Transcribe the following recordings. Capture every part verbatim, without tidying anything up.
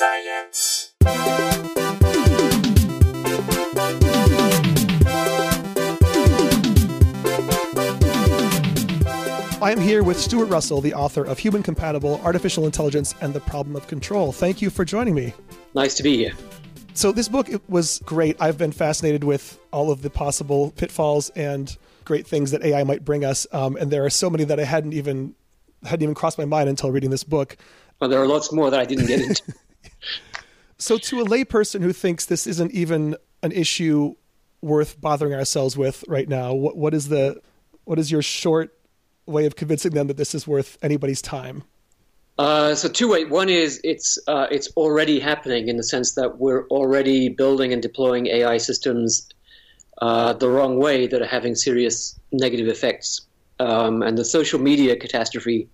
science. I am here with Stuart Russell, the author of Human Compatible: Artificial Intelligence and the Problem of Control. Thank you for joining me. Nice to be here. So this book, it was great. I've been fascinated with all of the possible pitfalls and great things that A I might bring us. Um, and there are so many that I hadn't even hadn't even crossed my mind until reading this book. Well, there are lots more that I didn't get into. So to a layperson who thinks this isn't even an issue worth bothering ourselves with right now, what, what is the what is your short way of convincing them that this is worth anybody's time? Uh, so two ways. One is it's uh, it's already happening in the sense that we're already building and deploying A I systems uh, the wrong way that are having serious negative effects. Um, and the social media catastrophe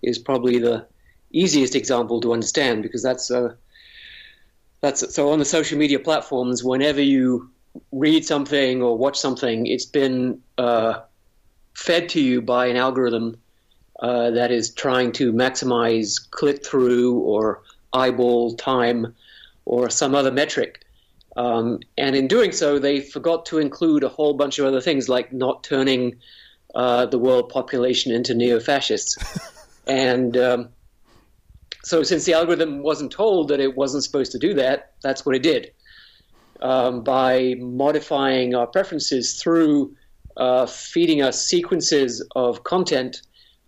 is probably the easiest example to understand, because that's uh, that's so on the social media platforms, whenever you read something or watch something, it's been uh, fed to you by an algorithm Uh, that is trying to maximize click-through or eyeball time or some other metric. Um, and in doing so, they forgot to include a whole bunch of other things, like not turning uh, the world population into neo-fascists. and um, so since the algorithm wasn't told that it wasn't supposed to do that, that's what it did. Um, by modifying our preferences through uh, feeding us sequences of content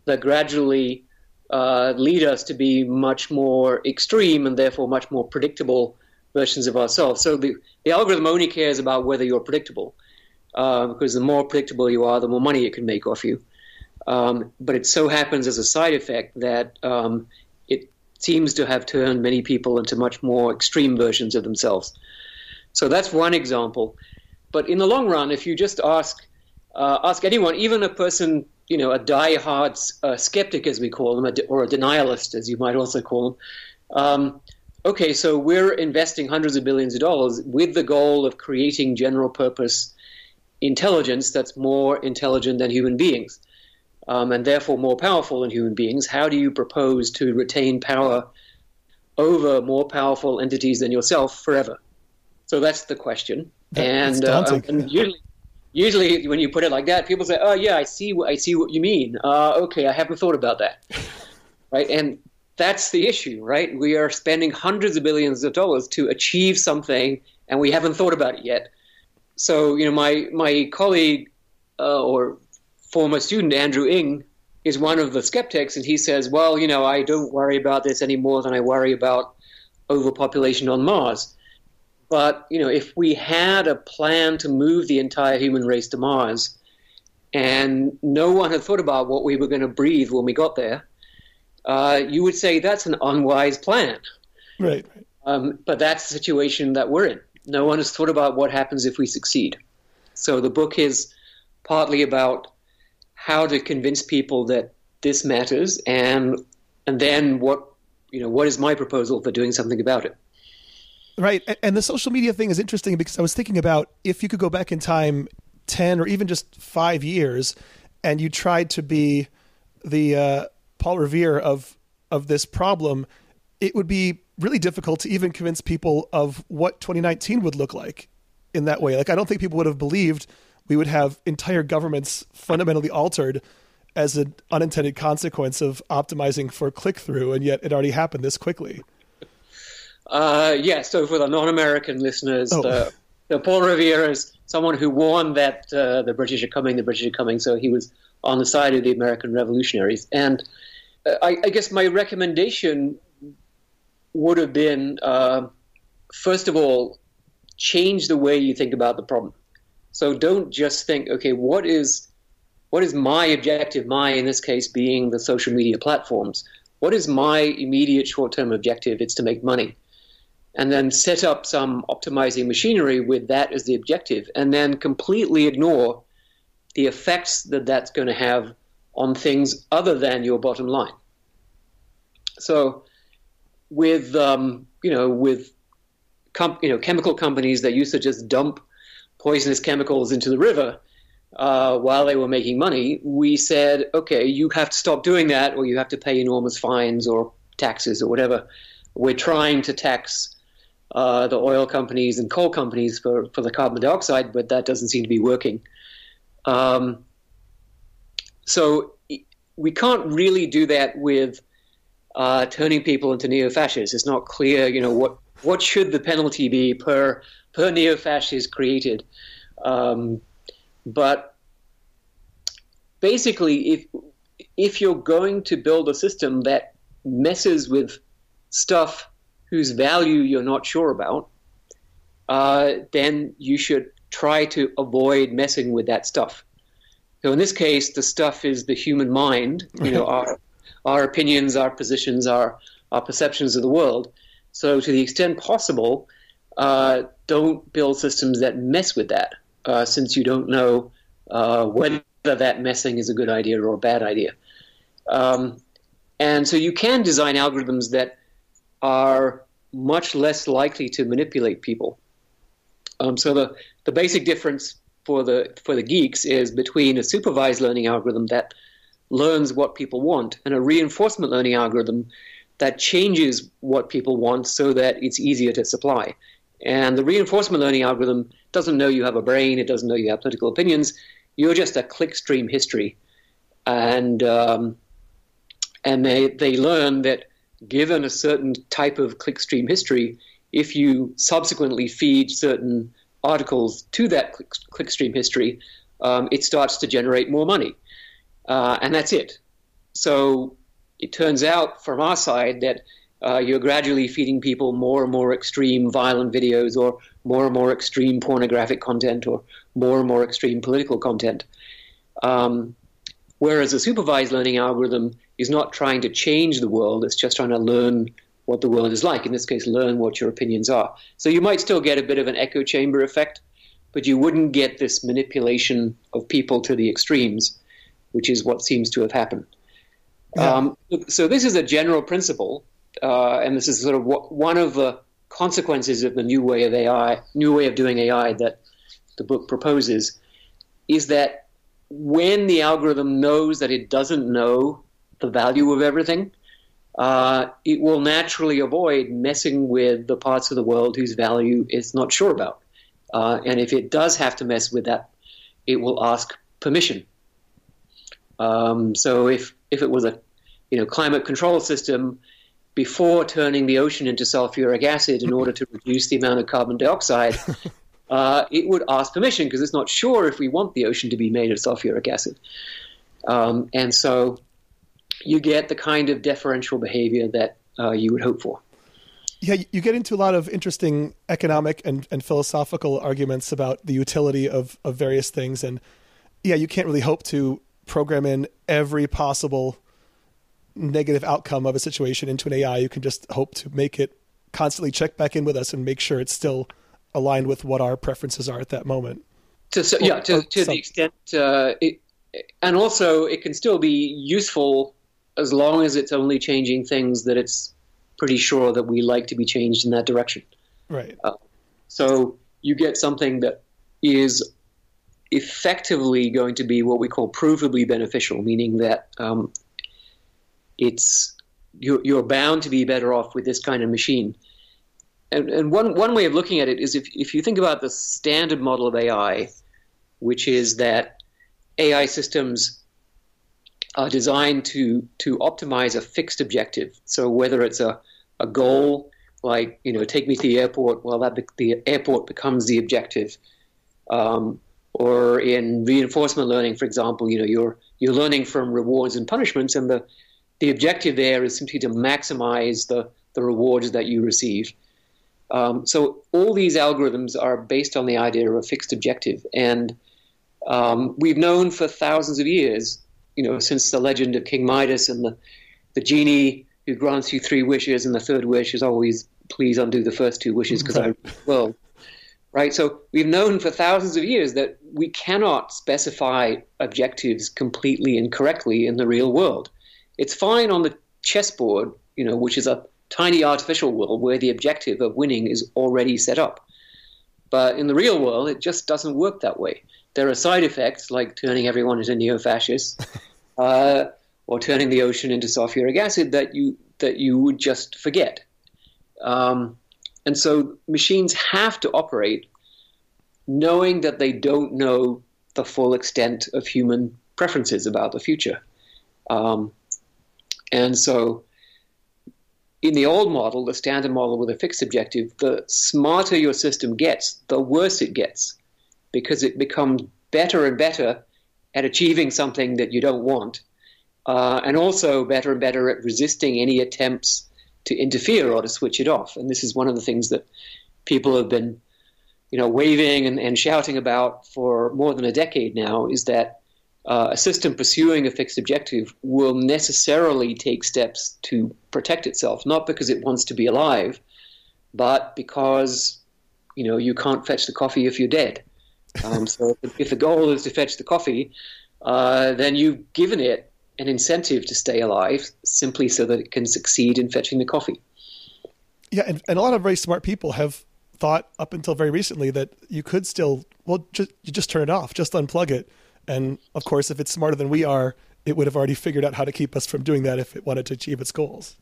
that gradually uh, lead us to be much more extreme and therefore much more predictable versions of ourselves. So the, the algorithm only cares about whether you're predictable, uh, because the more predictable you are, the more money it can make off you. Um, but it so happens as a side effect that um, it seems to have turned many people into much more extreme versions of themselves. So that's one example. But in the long run, if you just ask uh, ask anyone, even a person, you know, a die-hard uh, skeptic, as we call them, or a denialist, as you might also call them. Um, okay, so we're investing hundreds of billions of dollars with the goal of creating general-purpose intelligence that's more intelligent than human beings, um, and therefore more powerful than human beings. How do you propose to retain power over more powerful entities than yourself forever? So that's the question. That, and uh, and usually... Usually, when you put it like that, people say, "Oh, yeah, I see. I see what you mean. Uh, okay, I haven't thought about that." Right, and that's the issue. Right, we are spending hundreds of billions of dollars to achieve something, and we haven't thought about it yet. So, you know, my my colleague uh, or former student Andrew Ng is one of the skeptics, and he says, "Well, you know, I don't worry about this any more than I worry about overpopulation on Mars." But, you know, if we had a plan to move the entire human race to Mars and no one had thought about what we were going to breathe when we got there, uh, you would say that's an unwise plan. Right. right. Um, but that's the situation that we're in. No one has thought about what happens if we succeed. So the book is partly about how to convince people that this matters, and and then what, you know, what is my proposal for doing something about it. Right. And the social media thing is interesting, because I was thinking about if you could go back in time ten or even just five years and you tried to be the uh, Paul Revere of of this problem, it would be really difficult to even convince people of what twenty nineteen would look like in that way. Like, I don't think people would have believed we would have entire governments fundamentally altered as an unintended consequence of optimizing for click-through, and yet it already happened this quickly. Uh, yeah, so for the non-American listeners, oh. the, the Paul Revere is someone who warned that uh, the British are coming, the British are coming, so he was on the side of the American revolutionaries. And uh, I, I guess my recommendation would have been, uh, first of all, change the way you think about the problem. So don't just think, okay, what is what is my objective, my, in this case, being the social media platforms? What is my immediate short-term objective? It's to make money. And then set up some optimizing machinery with that as the objective, and then completely ignore the effects that that's going to have on things other than your bottom line. So, with um, you know, with com- you know, chemical companies that used to just dump poisonous chemicals into the river uh, while they were making money, we said, okay, you have to stop doing that, or you have to pay enormous fines or taxes or whatever. We're trying to tax uh, the oil companies and coal companies for, for the carbon dioxide, but that doesn't seem to be working. Um, so we can't really do that with uh, turning people into neo-fascists. It's not clear, you know, what what should the penalty be per per neo-fascist created. Um, but basically, if if you're going to build a system that messes with stuff whose value you're not sure about, uh, then you should try to avoid messing with that stuff. So in this case, the stuff is the human mind, you know, our our opinions, our positions, our, our perceptions of the world. So to the extent possible, uh, don't build systems that mess with that, uh, since you don't know uh, whether that messing is a good idea or a bad idea. Um, and so you can design algorithms that are much less likely to manipulate people. Um, so the, the basic difference for the for the geeks is between a supervised learning algorithm that learns what people want and a reinforcement learning algorithm that changes what people want so that it's easier to supply. And the reinforcement learning algorithm doesn't know you have a brain. It doesn't know you have political opinions. You're just a clickstream history. And um, and they they learn that given a certain type of clickstream history, if you subsequently feed certain articles to that clickstream history, um, it starts to generate more money. Uh, and that's it. So it turns out from our side that uh, you're gradually feeding people more and more extreme violent videos or more and more extreme pornographic content or more and more extreme political content. Um, whereas a supervised learning algorithm is not trying to change the world, it's just trying to learn what the world is like. In this case, learn what your opinions are. So you might still get a bit of an echo chamber effect, but you wouldn't get this manipulation of people to the extremes, which is what seems to have happened. Yeah. Um, so this is a general principle, uh, and this is sort of w- one of the consequences of the new way of A I, new way of doing A I that the book proposes, is that when the algorithm knows that it doesn't know the value of everything, Uh, it will naturally avoid messing with the parts of the world whose value it's not sure about. Uh, and if it does have to mess with that, it will ask permission. Um, so if, if it was a you know, climate control system, before turning the ocean into sulfuric acid in order to reduce the amount of carbon dioxide, uh, it would ask permission because it's not sure if we want the ocean to be made of sulfuric acid. Um, and so you get the kind of deferential behavior that uh, you would hope for. Yeah, you get into a lot of interesting economic and, and philosophical arguments about the utility of, of various things. And yeah, you can't really hope to program in every possible negative outcome of a situation into an A I. You can just hope to make it constantly check back in with us and make sure it's still aligned with what our preferences are at that moment. To, so, or, yeah, to, to the extent, uh, it, and also it can still be useful as long as it's only changing things that it's pretty sure that we like to be changed in that direction. Right. Uh, so you get something that is effectively going to be what we call provably beneficial, meaning that um, it's you're, you're bound to be better off with this kind of machine. And, and one, one way of looking at it is if, if you think about the standard model of A I, which is that A I systems are designed to to optimize a fixed objective. So whether it's a, a goal, like, you know, take me to the airport, well, that be- the airport becomes the objective. Um, or in reinforcement learning, for example, you know, you're you're learning from rewards and punishments, and the, the objective there is simply to maximize the, the rewards that you receive. Um, so all these algorithms are based on the idea of a fixed objective. And um, we've known for thousands of years, you know, since the legend of King Midas and the, the genie who grants you three wishes, and the third wish is always, please undo the first two wishes because I will. Right? So we've known for thousands of years that we cannot specify objectives completely and correctly in the real world. It's fine on the chessboard, you know, which is a tiny artificial world where the objective of winning is already set up. But in the real world, it just doesn't work that way. There are side effects like turning everyone into neo-fascists uh, or turning the ocean into sulfuric acid that you that you would just forget. Um, and so machines have to operate knowing that they don't know the full extent of human preferences about the future. Um, and so in the old model, the standard model with a fixed objective, the smarter your system gets, the worse it gets, because it becomes better and better at achieving something that you don't want, uh, and also better and better at resisting any attempts to interfere or to switch it off. And this is one of the things that people have been, you know, waving and, and shouting about for more than a decade now, is that uh, a system pursuing a fixed objective will necessarily take steps to protect itself, not because it wants to be alive, but because, you know, you can't fetch the coffee if you're dead. Um, so if the goal is to fetch the coffee, uh, then you've given it an incentive to stay alive simply so that it can succeed in fetching the coffee. Yeah, and, and a lot of very smart people have thought up until very recently that you could still, well, just, you just turn it off, just unplug it. And of course, if it's smarter than we are, it would have already figured out how to keep us from doing that if it wanted to achieve its goals.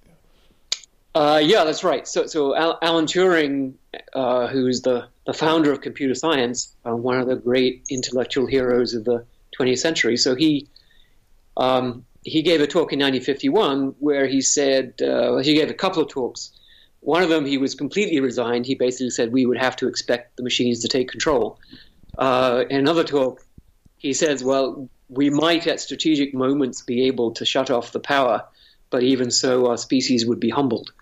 Uh, yeah, that's right. So, so Al- Alan Turing, uh, who's the, the founder of computer science, uh, one of the great intellectual heroes of the twentieth century. So he um, he gave a talk in nineteen fifty-one where he said, uh, he gave a couple of talks. One of them, he was completely resigned. He basically said we would have to expect the machines to take control. Uh, in another talk, he says, well, we might at strategic moments be able to shut off the power, but even so, our species would be humbled.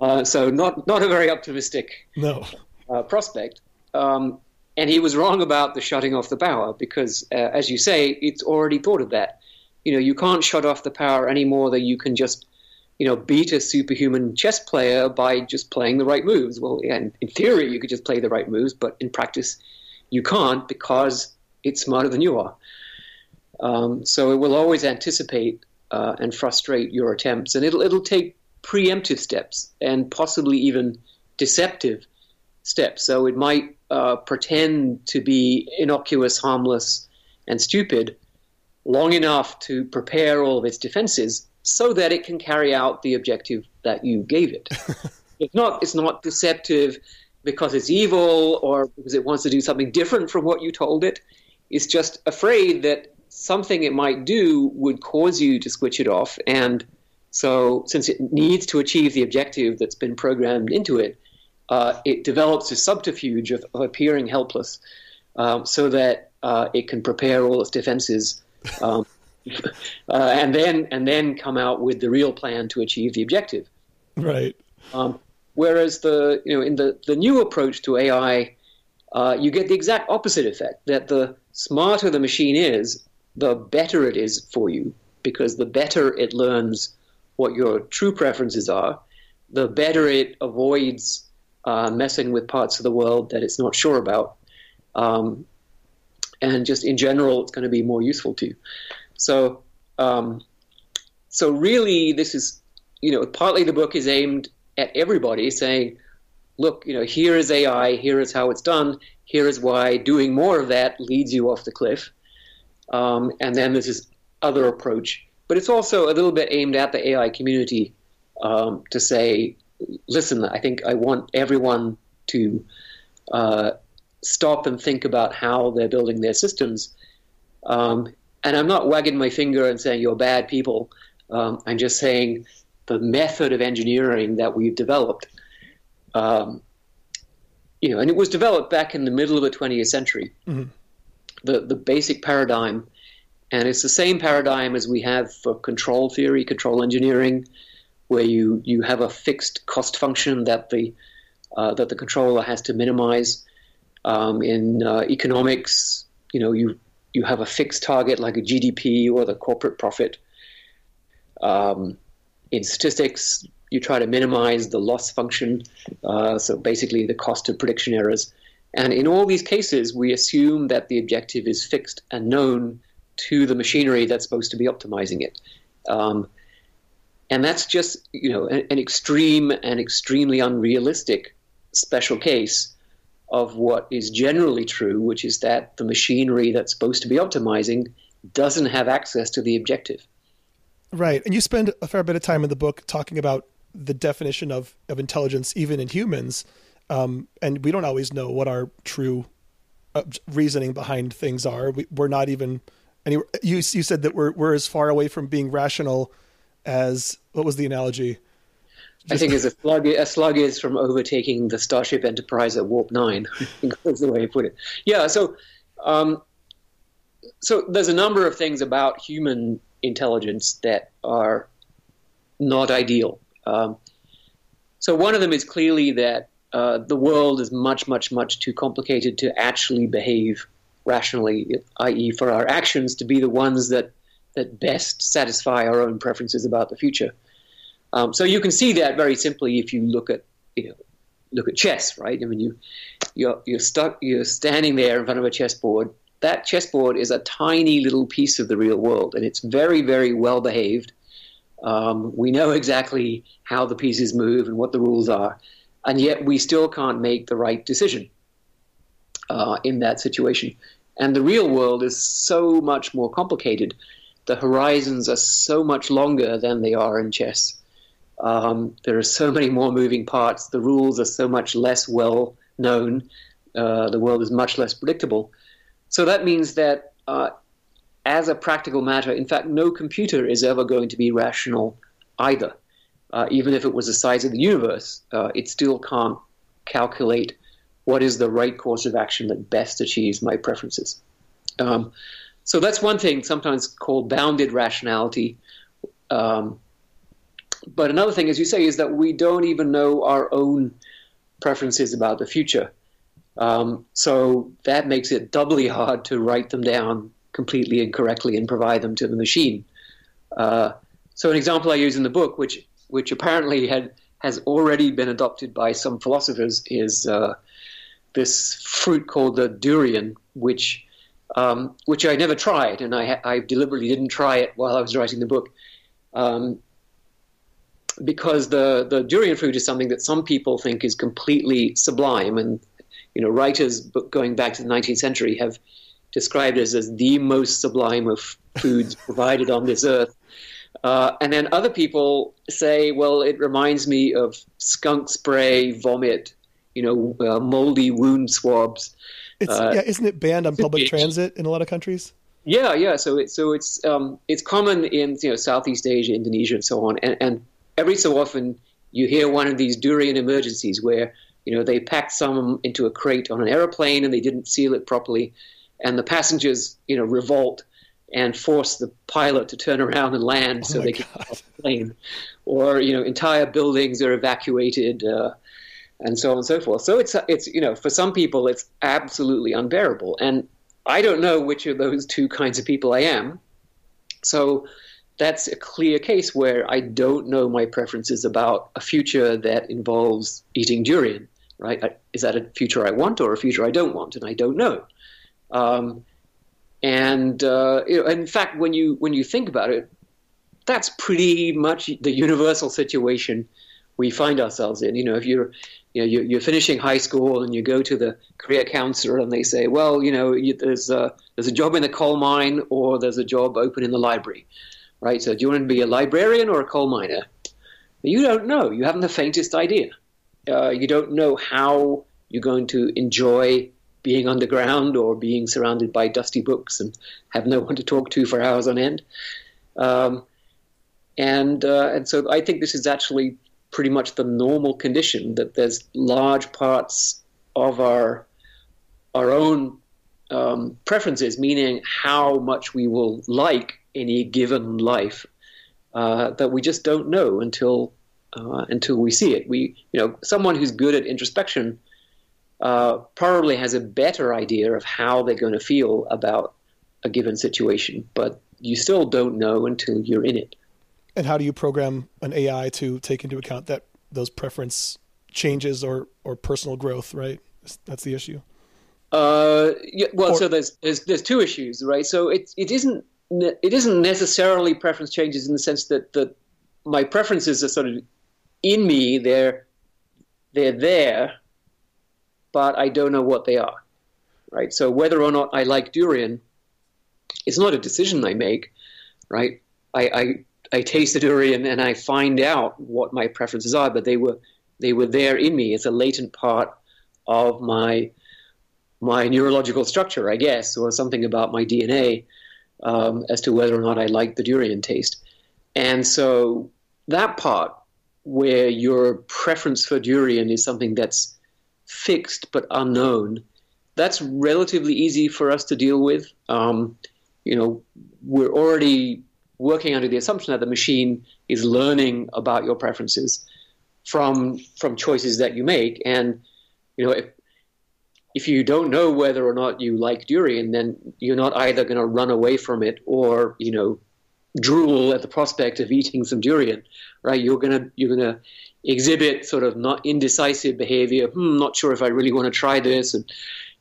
Uh, so not not a very optimistic no. uh, prospect. Um, and he was wrong about the shutting off the power because, uh, as you say, it's already thought of that. You know, you can't shut off the power any more than you can just, you know, beat a superhuman chess player by just playing the right moves. Well, in, in theory, you could just play the right moves, but in practice, you can't because it's smarter than you are. Um, so it will always anticipate Uh, and frustrate your attempts, and it'll it'll take preemptive steps and possibly even deceptive steps. So it might uh, pretend to be innocuous, harmless, and stupid long enough to prepare all of its defenses so that it can carry out the objective that you gave it. If not, it's not deceptive because it's evil or because it wants to do something different from what you told it. It's just afraid that something it might do would cause you to switch it off, and so since it needs to achieve the objective that's been programmed into it, uh, it develops a subterfuge of, of appearing helpless um, so that uh, it can prepare all its defenses um, uh, and then and then come out with the real plan to achieve the objective. Right. Um, whereas the you know in the, the new approach to A I, uh, you get the exact opposite effect, that the smarter the machine is, the better it is for you, because the better it learns what your true preferences are, the better it avoids uh, messing with parts of the world that it's not sure about. Um, and just in general, it's going to be more useful to you. So, um, so really this is, you know, partly the book is aimed at everybody saying, look, you know, here is A I, here is how it's done, here is why doing more of that leads you off the cliff. Um, and then there's this other approach. But it's also a little bit aimed at the A I community um, to say, listen, I think I want everyone to uh, stop and think about how they're building their systems. Um, and I'm not wagging my finger and saying you're bad people. Um, I'm just saying the method of engineering that we've developed, um, you know, and it was developed back in the middle of the twentieth century. Mm-hmm. The, the basic paradigm, and it's the same paradigm as we have for control theory, control engineering, where you, you have a fixed cost function that the uh, that the controller has to minimize. Um, in uh, economics, you know, you you have a fixed target like a G D P or the corporate profit. Um, in statistics, you try to minimize the loss function, uh, so basically the cost of prediction errors. And in all these cases, we assume that the objective is fixed and known to the machinery that's supposed to be optimizing it. Um, and that's just, you know, an, an extreme and extremely unrealistic special case of what is generally true, which is that the machinery that's supposed to be optimizing doesn't have access to the objective. Right. And you spend a fair bit of time in the book talking about the definition of, of intelligence, even in humans. Um, and we don't always know what our true uh, reasoning behind things are. We, we're not even any, you, you said that we're, we're as far away from being rational as, what was the analogy? Just, I think as a slug, a slug is from overtaking the Starship Enterprise at warp nine. I think that's the way you put it. Yeah. So, um, so there's a number of things about human intelligence that are not ideal. Um, so one of them is clearly that uh, the world is much, much, much too complicated to actually behave rationally, that is for our actions to be the ones that, that best satisfy our own preferences about the future. Um, so you can see that very simply if you look at, you know, look at chess, right? I mean, you, you're, you're stuck, you're standing there in front of a chessboard. That chessboard is a tiny little piece of the real world, and it's very, very well behaved. Um, we know exactly how the pieces move and what the rules are, and yet we still can't make the right decision uh, in that situation. And the real world is so much more complicated. The horizons are so much longer than they are in chess. Um, there are so many more moving parts. The rules are so much less well known. Uh, the world is much less predictable. So that means that uh, as a practical matter, in fact, no computer is ever going to be rational either. Uh, even if it was the size of the universe, uh, it still can't calculate what is the right course of action that best achieves my preferences. Um, so that's one thing sometimes called bounded rationality. Um, but another thing, as you say, is that we don't even know our own preferences about the future. Um, so that makes it doubly hard to write them down completely and correctly and provide them to the machine. Uh, so an example I use in the book, which which apparently had has already been adopted by some philosophers, is uh, this fruit called the durian, which um, which I never tried, and I, I deliberately didn't try it while I was writing the book, um, because the the durian fruit is something that some people think is completely sublime. And you know, writers going back to the nineteenth century have described it as, as the most sublime of foods provided on this earth. Uh, and then other people say, well, it reminds me of skunk spray, vomit, you know, uh, moldy wound swabs. It's, uh, yeah, isn't it banned on public it, transit in a lot of countries? Yeah, yeah. So it's so it's um, it's common in you know Southeast Asia, Indonesia, and so on. And, and every so often you hear one of these durian emergencies where, you know, they packed some into a crate on an airplane and they didn't seal it properly. And the passengers, you know, revolt and force the pilot to turn around and land oh so they can get off the plane. Or, you know, entire buildings are evacuated uh, and so on and so forth. So it's, it's you know, for some people it's absolutely unbearable. And I don't know which of those two kinds of people I am. So that's a clear case where I don't know my preferences about a future that involves eating durian. Right? Is that a future I want or a future I don't want? And I don't know. Um, and uh, you know, in fact, when you when you think about it, that's pretty much the universal situation we find ourselves in. You know, if you're you know you're, you're finishing high school and you go to the career counselor and they say, well, you know, you, there's a, there's a job in the coal mine or there's a job open in the library. Right? So do you want to be a librarian or a coal miner? You don't know. You haven't the faintest idea. Uh, you don't know how you're going to enjoy being underground or being surrounded by dusty books and have no one to talk to for hours on end. Um, and uh, and so I think this is actually pretty much the normal condition, that there's large parts of our our own um, preferences, meaning how much we will like any given life, uh, that we just don't know until uh, until we see it. We, you know, someone who's good at introspection uh, probably has a better idea of how they're going to feel about a given situation, but you still don't know until you're in it. And how do you program an A I to take into account that those preference changes or or personal growth? Right, that's the issue. Uh, yeah, well, or- so there's, there's there's two issues, right? So it it isn't. It isn't necessarily preference changes in the sense that, that my preferences are sort of in me, they're they're there, but I don't know what they are, right? So whether or not I like durian, it's not a decision I make, right? I, I I taste the durian and I find out what my preferences are, but they were they were there in me. It's a latent part of my my neurological structure, I guess, or something about my D N A um, as to whether or not I like the durian taste. And so that part where your preference for durian is something that's fixed but unknown, that's relatively easy for us to deal with. Um, you know, we're already working under the assumption that the machine is learning about your preferences from from choices that you make. And, you know, if, if you don't know whether or not you like durian, then you're not either going to run away from it or, you know, drool at the prospect of eating some durian, right? You're going to you're gonna exhibit sort of not indecisive behavior, hmm, not sure if I really want to try this, and,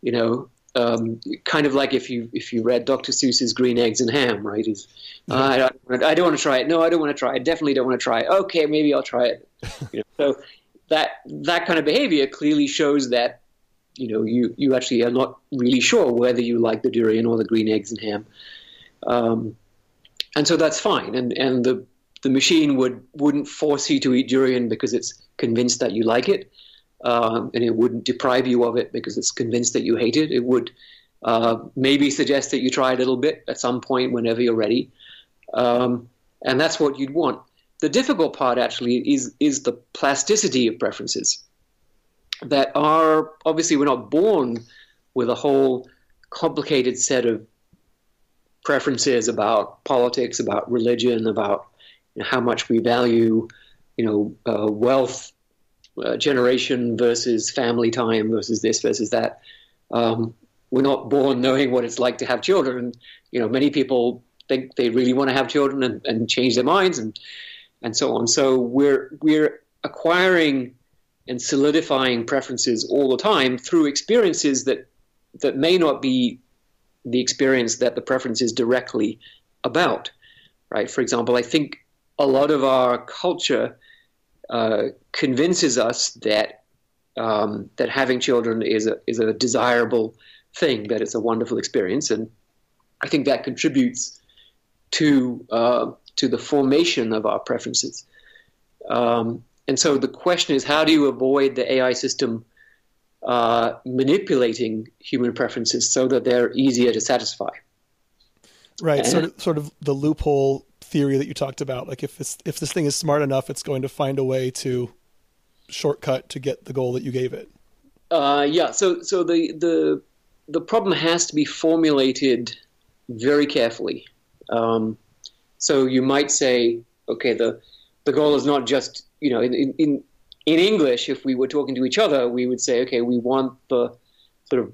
you know, Um, kind of like if you if you read Doctor Seuss's Green Eggs and Ham, right? Is uh, I don't want to, I don't want to try it. No, I don't want to try it. I definitely don't want to try it. Okay, maybe I'll try it. You know, so that that kind of behavior clearly shows that you know you, you actually are not really sure whether you like the durian or the green eggs and ham, um, and so that's fine. And and the the machine would wouldn't force you to eat durian because it's convinced that you like it. Um, and it wouldn't deprive you of it because it's convinced that you hate it. It would uh, maybe suggest that you try a little bit at some point whenever you're ready. Um, and that's what you'd want. The difficult part actually is, is the plasticity of preferences that are – obviously we're not born with a whole complicated set of preferences about politics, about religion, about you know, how much we value you know, uh, wealth, Uh, generation versus family time versus this versus that. Um, we're not born knowing what it's like to have children. You know, many people think they really want to have children and, and change their minds and and so on. So we're we're acquiring and solidifying preferences all the time through experiences that that may not be the experience that the preference is directly about, right? For example, I think a lot of our culture Uh, convinces us that um, that having children is a is a desirable thing, that it's a wonderful experience, and I think that contributes to uh, to the formation of our preferences. Um, and so the question is, how do you avoid the A I system uh, manipulating human preferences so that they're easier to satisfy? Right, and, sort of sort of the loophole theory that you talked about, like if it's, if this thing is smart enough, it's going to find a way to shortcut to get the goal that you gave it. Uh, yeah. So, so the, the, the problem has to be formulated very carefully. Um, so you might say, okay, the, the goal is not just, you know, in, in, in English, if we were talking to each other, we would say, okay, we want the sort of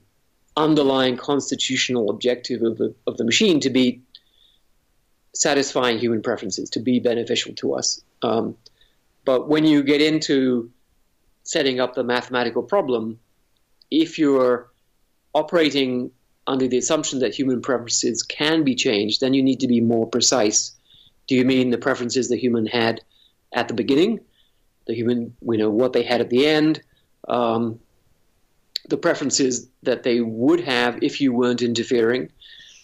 underlying constitutional objective of the, of the machine to be satisfying human preferences, to be beneficial to us. Um, but when you get into setting up the mathematical problem, if you're operating under the assumption that human preferences can be changed, then you need to be more precise. Do you mean the preferences the human had at the beginning, the human, you know, what they had at the end, um, the preferences that they would have if you weren't interfering,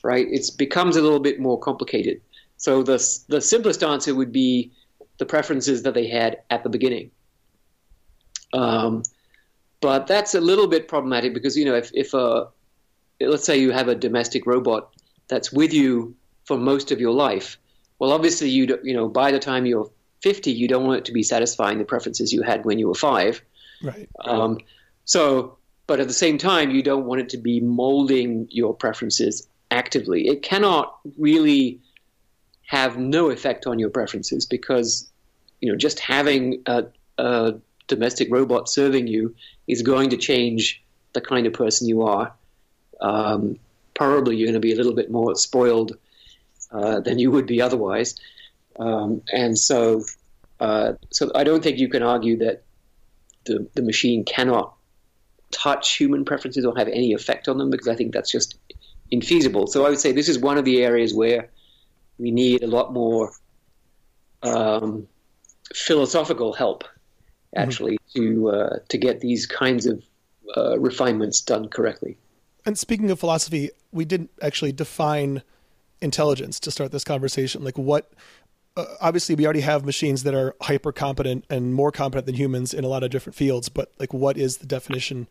right? It becomes a little bit more complicated. So the the simplest answer would be the preferences that they had at the beginning. Um, but that's a little bit problematic because, you know, if, if a, let's say you have a domestic robot that's with you for most of your life, well, obviously, you do, you know, by the time you're fifty, you don't want it to be satisfying the preferences you had when you were five. Right. Um, so, but at the same time, you don't want it to be molding your preferences actively. It cannot really have no effect on your preferences because, you know, just having a, a domestic robot serving you is going to change the kind of person you are. Um, probably you're going to be a little bit more spoiled uh, than you would be otherwise. Um, and so uh, so I don't think you can argue that the, the machine cannot touch human preferences or have any effect on them because I think that's just infeasible. So I would say this is one of the areas where we need a lot more um, philosophical help, actually, mm-hmm. to uh, to get these kinds of uh, refinements done correctly. And speaking of philosophy, we didn't actually define intelligence to start this conversation. Like what uh, obviously we already have machines that are hyper competent and more competent than humans in a lot of different fields, but like, what is the definition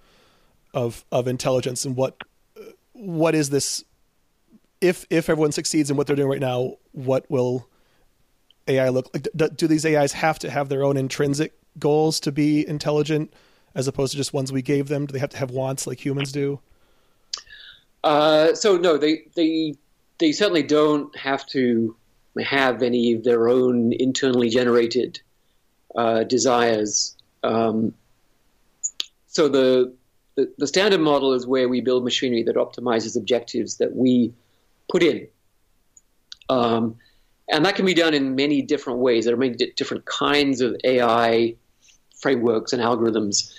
of, of intelligence, and what, what is this, if, if everyone succeeds in what they're doing right now, what will A I look like? Do, do these A Is have to have their own intrinsic goals to be intelligent as opposed to just ones we gave them? Do they have to have wants like humans do? Uh, so no, they, they, they certainly don't have to have any of their own internally generated uh, desires. Um, so the, the the standard model is where we build machinery that optimizes objectives that we put in. Um, and that can be done in many different ways. There are many different kinds of A I frameworks and algorithms.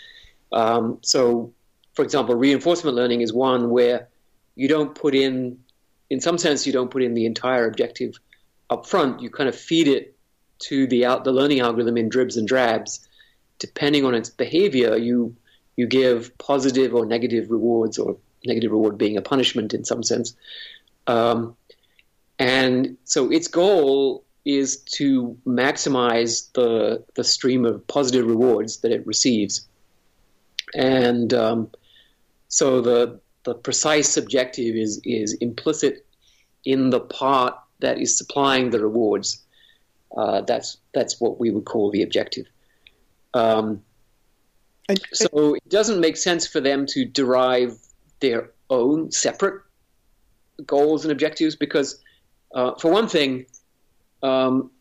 Um, so, for example, reinforcement learning is one where you don't put in, in some sense, you don't put in the entire objective up front. You kind of feed it to the out, the learning algorithm in dribs and drabs. Depending on its behavior, you you give positive or negative rewards, or negative reward being a punishment in some sense. Um, and so its goal is to maximize the the stream of positive rewards that it receives. And um, so the the precise objective is is implicit in the part that is supplying the rewards. Uh, that's that's what we would call the objective. Um, and, so it doesn't make sense for them to derive their own separate goals and objectives because, uh, for one thing, um,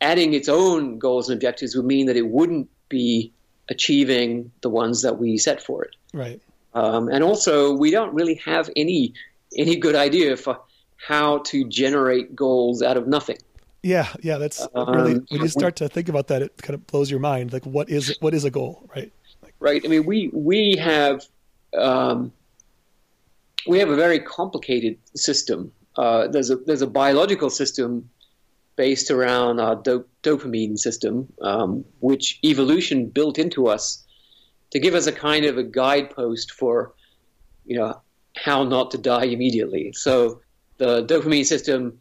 adding its own goals and objectives would mean that it wouldn't be achieving the ones that we set for it. Right. Um, and also, we don't really have any any good idea for how to generate goals out of nothing. Yeah, yeah, that's really, um, when you start to think about that, it kind of blows your mind. Like, what is what is a goal, right? Like, right. I mean, we we have um, we have a very complicated system. Uh, there's a there's a biological system based around our do- dopamine system, um, which evolution built into us to give us a kind of a guidepost for, you know, how not to die immediately. So the dopamine system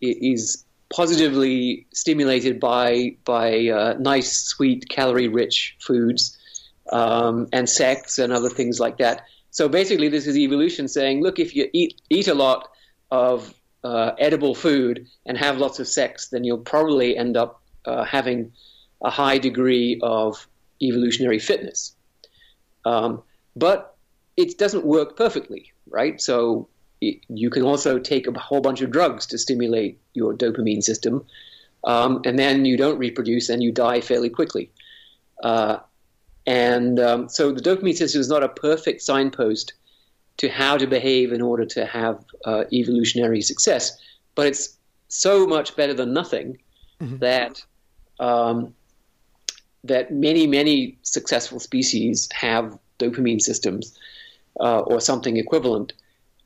is positively stimulated by by uh, nice, sweet, calorie-rich foods um, and sex and other things like that. So basically, this is evolution saying, look, if you eat eat a lot of uh, edible food and have lots of sex, then you'll probably end up uh, having a high degree of evolutionary fitness. Um, but it doesn't work perfectly, right? So you can also take a whole bunch of drugs to stimulate your dopamine system, um, and then you don't reproduce and you die fairly quickly. Uh, and um, so the dopamine system is not a perfect signpost to how to behave in order to have uh, evolutionary success, but it's so much better than nothing mm-hmm. that um, that many, many successful species have dopamine systems uh, or something equivalent.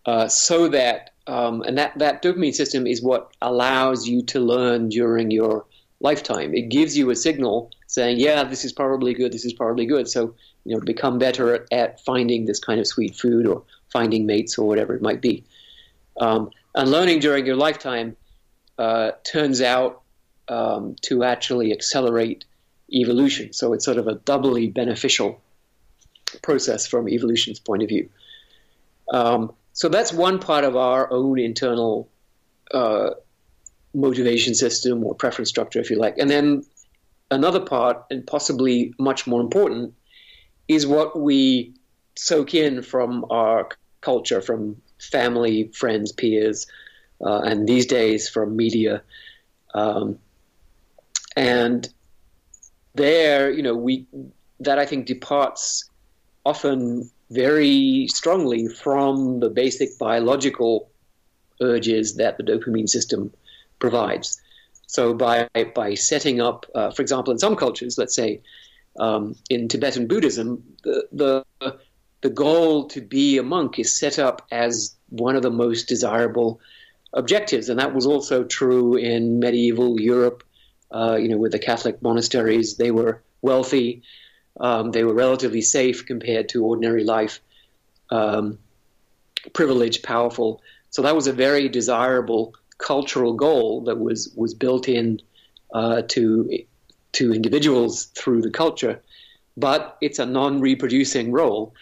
Uh, so that, um, and that, that dopamine system is what allows you to learn during your lifetime. It gives you a signal saying, yeah, this is probably good, this is probably good. So, you know, become better at, at finding this kind of sweet food or finding mates or whatever it might be. Um, and learning during your lifetime uh, turns out um, to actually accelerate evolution. So it's sort of a doubly beneficial process from evolution's point of view. Um, So that's one part of our own internal uh, motivation system or preference structure, if you like. And then another part, and possibly much more important, is what we soak in from our culture, from family, friends, peers, uh, and these days from media. Um, and there, you know, we that I think departs often very strongly from the basic biological urges that the dopamine system provides. So by by setting up, uh, for example, in some cultures, let's say um, in Tibetan Buddhism, the, the the goal to be a monk is set up as one of the most desirable objectives, and that was also true in medieval Europe. Uh, you know, with the Catholic monasteries, they were wealthy. Um, they were relatively safe compared to ordinary life, um, privileged, powerful. So that was a very desirable cultural goal that was was built in uh, to to individuals through the culture, but it's a non-reproducing role.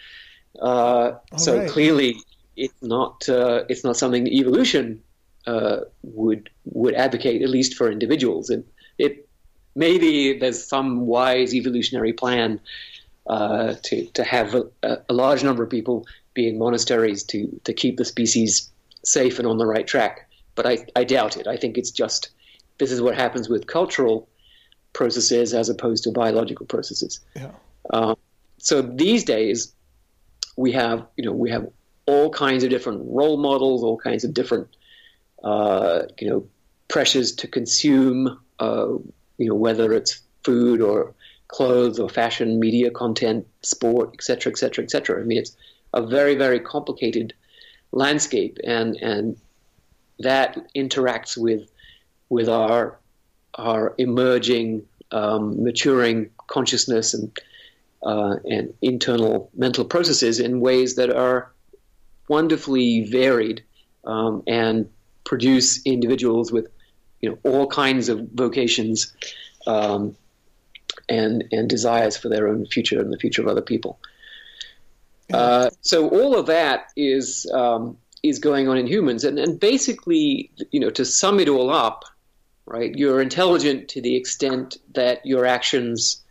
Uh, so right. Clearly, it's not uh, it's not something that evolution uh, would would advocate, at least for individuals. And it maybe there's some wise evolutionary plan uh, to to have a, a large number of people be in monasteries to to keep the species safe and on the right track. But I, I doubt it. I think it's just this is what happens with cultural processes as opposed to biological processes. Yeah. Um, so these days we have, you know, we have all kinds of different role models, all kinds of different, uh, you know, pressures to consume, uh, you know, whether it's food or clothes or fashion, media content, sport, et cetera, et cetera, et cetera. I mean, it's a very, very complicated landscape, and and that interacts with with our our emerging, um, maturing consciousness and uh, and internal mental processes in ways that are wonderfully varied, um, and produce individuals with, you know, all kinds of vocations, um, and and desires for their own future and the future of other people. Uh, so all of that is um, is going on in humans, and, and basically, you know, to sum it all up, right? You're intelligent to the extent that your actions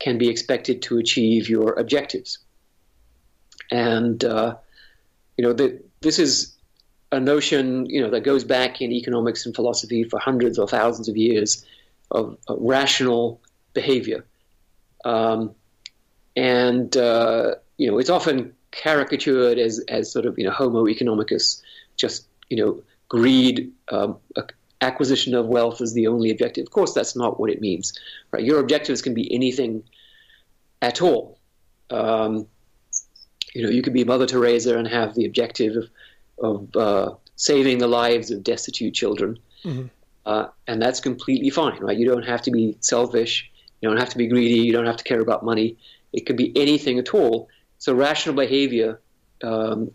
can be expected to achieve your objectives, and uh, you know that this is a notion, you know, that goes back in economics and philosophy for hundreds or thousands of years of, of rational behavior, um, and uh, you know, it's often caricatured as, as sort of, you know, homo economicus, just, you know, greed, um, acquisition of wealth is the only objective. Of course, that's not what it means, right? Your objectives can be anything at all. Um, you know, you could be Mother Teresa and have the objective of, of uh, saving the lives of destitute children, mm-hmm. uh, and that's completely fine, right? You don't have to be selfish. You don't have to be greedy. You don't have to care about money. It could be anything at all. So rational behavior um,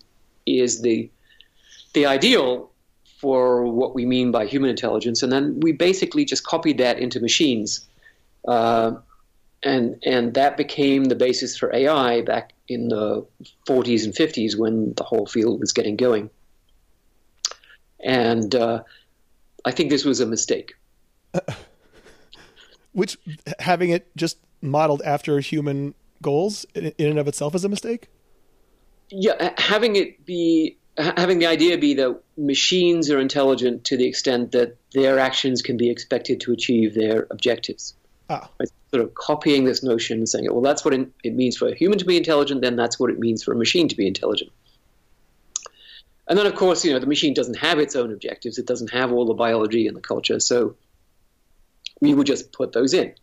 is the the ideal for what we mean by human intelligence, and then we basically just copied that into machines, uh, and and that became the basis for A I back in the forties and fifties when the whole field was getting going. And uh, I think this was a mistake. Uh, which having it just modeled after human goals in and of itself is a mistake? Yeah, having it be, having the idea be that machines are intelligent to the extent that their actions can be expected to achieve their objectives. Ah. Right? Sort of copying this notion and saying, well, that's what it means for a human to be intelligent, then that's what it means for a machine to be intelligent. And then, of course, you know, the machine doesn't have its own objectives. It doesn't have all the biology and the culture, so we would just put those in.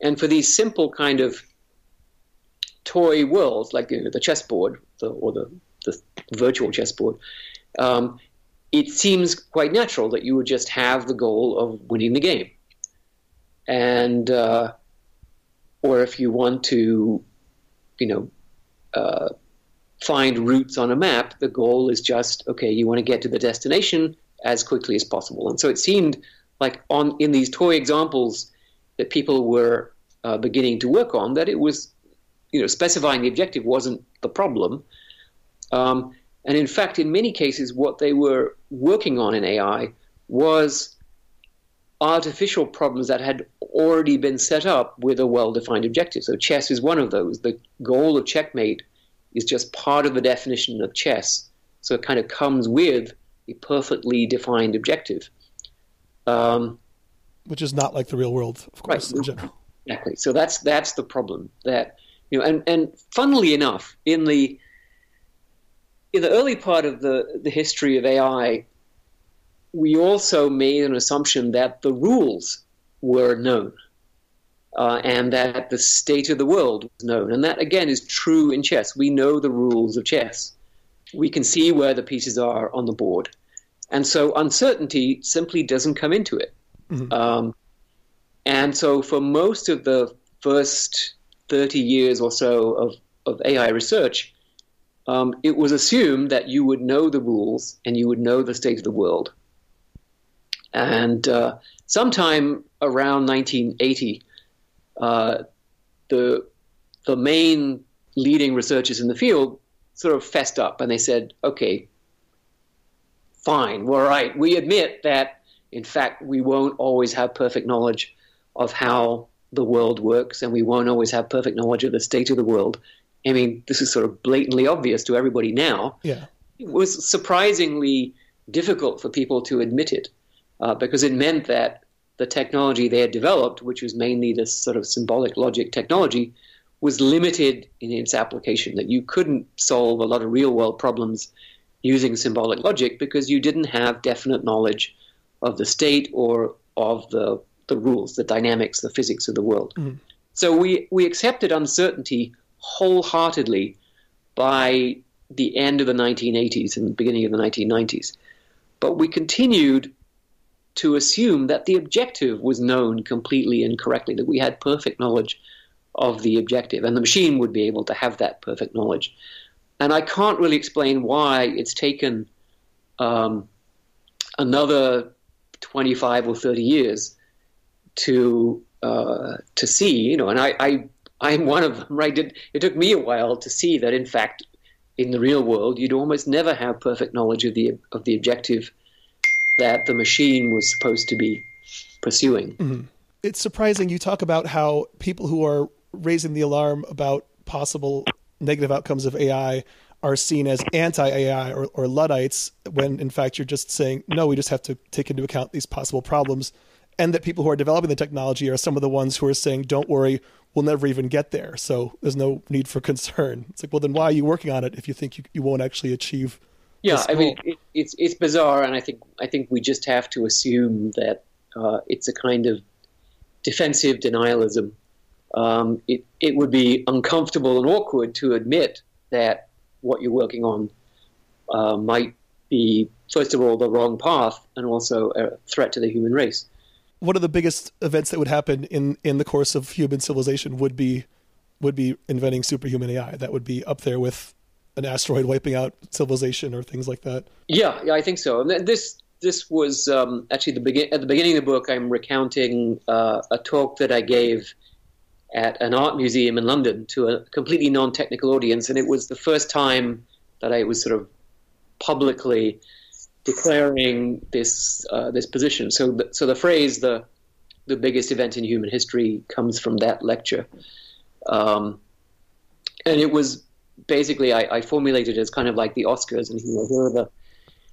And for these simple kind of toy worlds, like you know, the chessboard the, or the, the virtual chessboard, um, it seems quite natural that you would just have the goal of winning the game. And, uh, or if you want to, you know, uh, find routes on a map, the goal is just, okay, you want to get to the destination as quickly as possible. And so it seemed like on in these toy examples that people were uh, beginning to work on, that it was, you know, specifying the objective wasn't the problem. Um, and in fact, in many cases, what they were working on in A I was artificial problems that had already been set up with a well-defined objective. So chess is one of those. The goal of checkmate is just part of the definition of chess. So it kind of comes with a perfectly defined objective. Um, Which is not like the real world, of course, right. In general. Exactly. So that's that's the problem that... You know, and, and funnily enough, in the in the early part of the, the history of A I, we also made an assumption that the rules were known uh, and that the state of the world was known. And that, again, is true in chess. We know the rules of chess. We can see where the pieces are on the board. And so uncertainty simply doesn't come into it. Mm-hmm. Um, and so for most of the first thirty years or so of, of A I research, um, it was assumed that you would know the rules and you would know the state of the world. And uh, sometime around nineteen eighty, uh, the the main leading researchers in the field sort of fessed up, and they said, okay, fine, well, all right, we admit that, in fact, we won't always have perfect knowledge of how the world works, and we won't always have perfect knowledge of the state of the world. I mean, this is sort of blatantly obvious to everybody now. Yeah. It was surprisingly difficult for people to admit it, uh, because it meant that the technology they had developed, which was mainly this sort of symbolic logic technology, was limited in its application, that you couldn't solve a lot of real-world problems using symbolic logic because you didn't have definite knowledge of the state or of the the rules, the dynamics, the physics of the world. Mm. So we, we accepted uncertainty wholeheartedly by the end of the nineteen eighties and the beginning of the nineteen nineties. But we continued to assume that the objective was known completely and correctly, that we had perfect knowledge of the objective, and the machine would be able to have that perfect knowledge. And I can't really explain why it's taken um, another twenty-five or thirty years to uh, to see, you know, and I, I, I'm one of them, right? It, it took me a while to see that, in fact, in the real world, you'd almost never have perfect knowledge of the of the objective that the machine was supposed to be pursuing. Mm-hmm. It's surprising. You talk about how people who are raising the alarm about possible negative outcomes of A I are seen as anti-A I or, or Luddites, when in fact you're just saying, no, we just have to take into account these possible problems, and that people who are developing the technology are some of the ones who are saying, don't worry, we'll never even get there, so there's no need for concern. It's like, well, then why are you working on it if you think you, you won't actually achieve Yeah, this I goal? mean, it, it's it's bizarre, and I think I think we just have to assume that uh, it's a kind of defensive denialism. Um, it, it would be uncomfortable and awkward to admit that what you're working on uh, might be, first of all, the wrong path and also a threat to the human race. One of the biggest events that would happen in, in the course of human civilization would be would be inventing superhuman A I. That would be up there with an asteroid wiping out civilization or things like that. Yeah, yeah, I think so. And this this was um, actually the begin- at the beginning of the book. I'm recounting uh, a talk that I gave at an art museum in London to a completely non-technical audience. And it was the first time that I was sort of publicly declaring this uh, this position. So the, so the phrase, the the biggest event in human history, comes from that lecture. Um, and it was basically, I, I formulated it as kind of like the Oscars, and you know, here are the,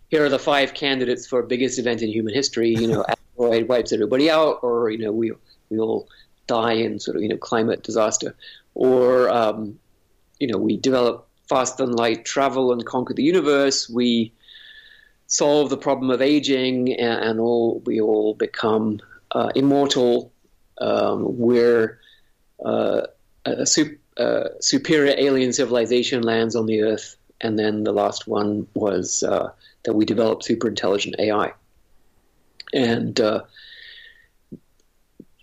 here are the five candidates for biggest event in human history. You know, asteroid wipes everybody out, or, you know, we we all die in sort of, you know, climate disaster, or, um, you know, we develop faster-than-light travel and conquer the universe, we solve the problem of aging, and, and all we all become uh, immortal, um, we're uh, a su- uh, superior alien civilization lands on the Earth, and then the last one was uh, that we develop super-intelligent A I. And uh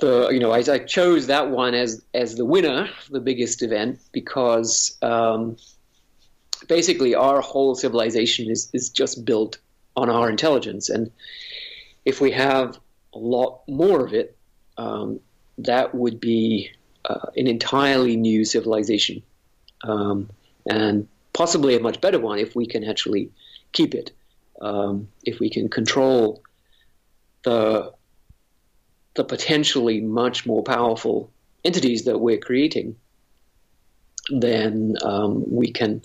The, you know, I, I chose that one as as the winner, the biggest event, because um, basically our whole civilization is, is just built on our intelligence. And if we have a lot more of it, um, that would be uh, an entirely new civilization, um, and possibly a much better one if we can actually keep it, um, if we can control the the potentially much more powerful entities that we're creating, then um, we can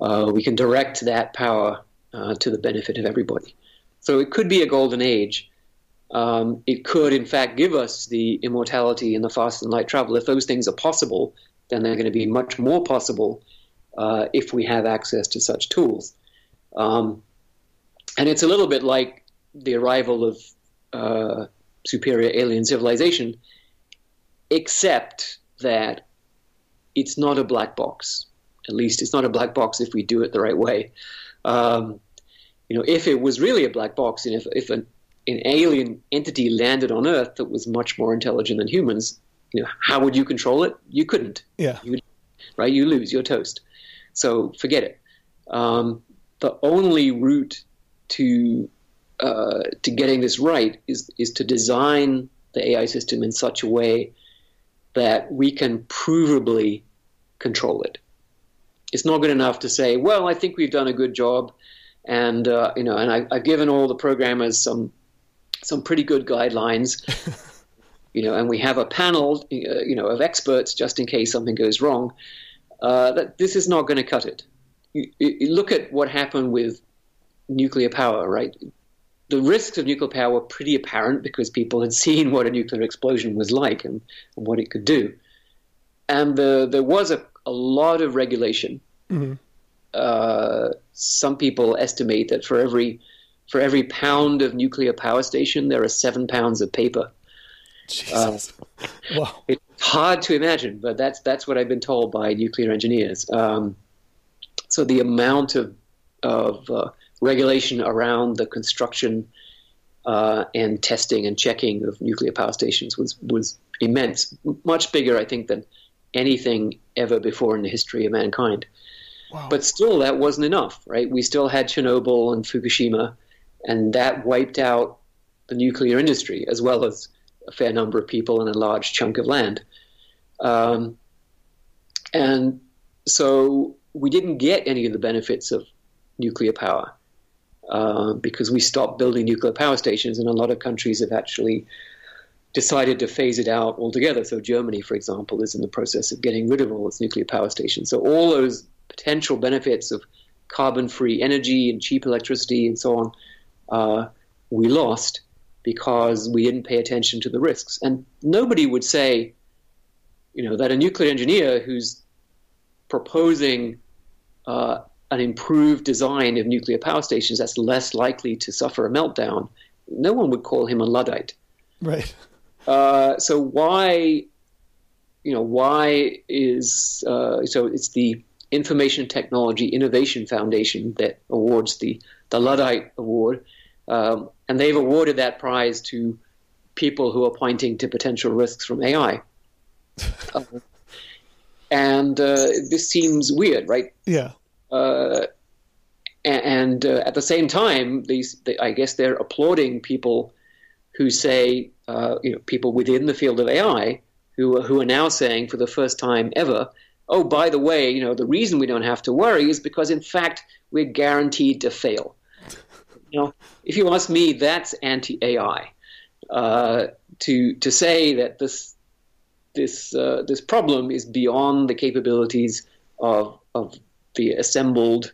uh, we can direct that power uh, to the benefit of everybody. So it could be a golden age. Um, it could, in fact, give us the immortality and the faster-than-light travel. If those things are possible, then they're going to be much more possible uh, if we have access to such tools. Um, and it's a little bit like the arrival of uh, superior alien civilization, except that it's not a black box. At least it's not a black box if we do it the right way. Um, you know, if it was really a black box, and if, if an, an alien entity landed on Earth that was much more intelligent than humans, you know, how would you control it? You couldn't. Yeah. You would, right? You lose. You're toast. So forget it. Um, the only route to uh, to getting this right is, is to design the A I system in such a way that we can provably control it. It's not good enough to say, well, I think we've done a good job, and uh, you know, and I, I've given all the programmers some some pretty good guidelines, you know, and we have a panel, you know, of experts just in case something goes wrong. Uh, that this is not going to cut it. You, you look at what happened with nuclear power, right? The risks of nuclear power were pretty apparent because people had seen what a nuclear explosion was like and, and what it could do. And the, there was a, a lot of regulation. Mm-hmm. Uh, some people estimate that for every for every pound of nuclear power station, there are seven pounds of paper. Jesus. Uh, wow. It's hard to imagine, but that's that's what I've been told by nuclear engineers. Um, so the amount of of uh, regulation around the construction uh, and testing and checking of nuclear power stations was was immense, much bigger, I think, than anything ever before in the history of mankind. Wow. But still, that wasn't enough, right? We still had Chernobyl and Fukushima, and that wiped out the nuclear industry as well as a fair number of people and a large chunk of land. Um, and so we didn't get any of the benefits of nuclear power uh, because we stopped building nuclear power stations, and a lot of countries have actually decided to phase it out altogether. So Germany, for example, is in the process of getting rid of all its nuclear power stations. So all those potential benefits of carbon-free energy and cheap electricity and so on, uh, we lost because we didn't pay attention to the risks. And nobody would say, you know, that a nuclear engineer who's proposing uh, an improved design of nuclear power stations that's less likely to suffer a meltdown, no one would call him a Luddite. Right. Uh, so why, you know, why is uh, so it's the Information Technology Innovation Foundation that awards the, the Luddite Award. Um, and they've awarded that prize to people who are pointing to potential risks from A I. uh, and uh, this seems weird, right? Yeah. Uh, and uh, at the same time, these they, I guess they're applauding people who say, uh, you know, people within the field of A I who are, who are now saying for the first time ever, oh, by the way, you know, the reason we don't have to worry is because, in fact, we're guaranteed to fail. You know, if you ask me, that's anti-A I. Uh, to to say that this this uh, this problem is beyond the capabilities of of the assembled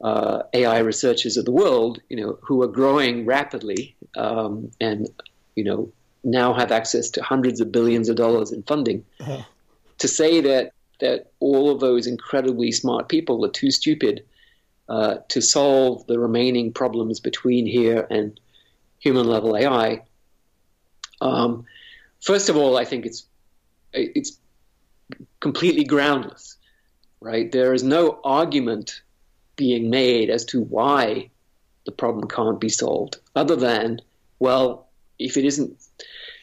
uh, A I researchers of the world, you know, who are growing rapidly um, and you know now have access to hundreds of billions of dollars in funding. Uh-huh. To say that. that all of those incredibly smart people are too stupid uh, to solve the remaining problems between here and human-level A I. Um, first of all, I think it's it's completely groundless, right? There is no argument being made as to why the problem can't be solved, other than, well, if it isn't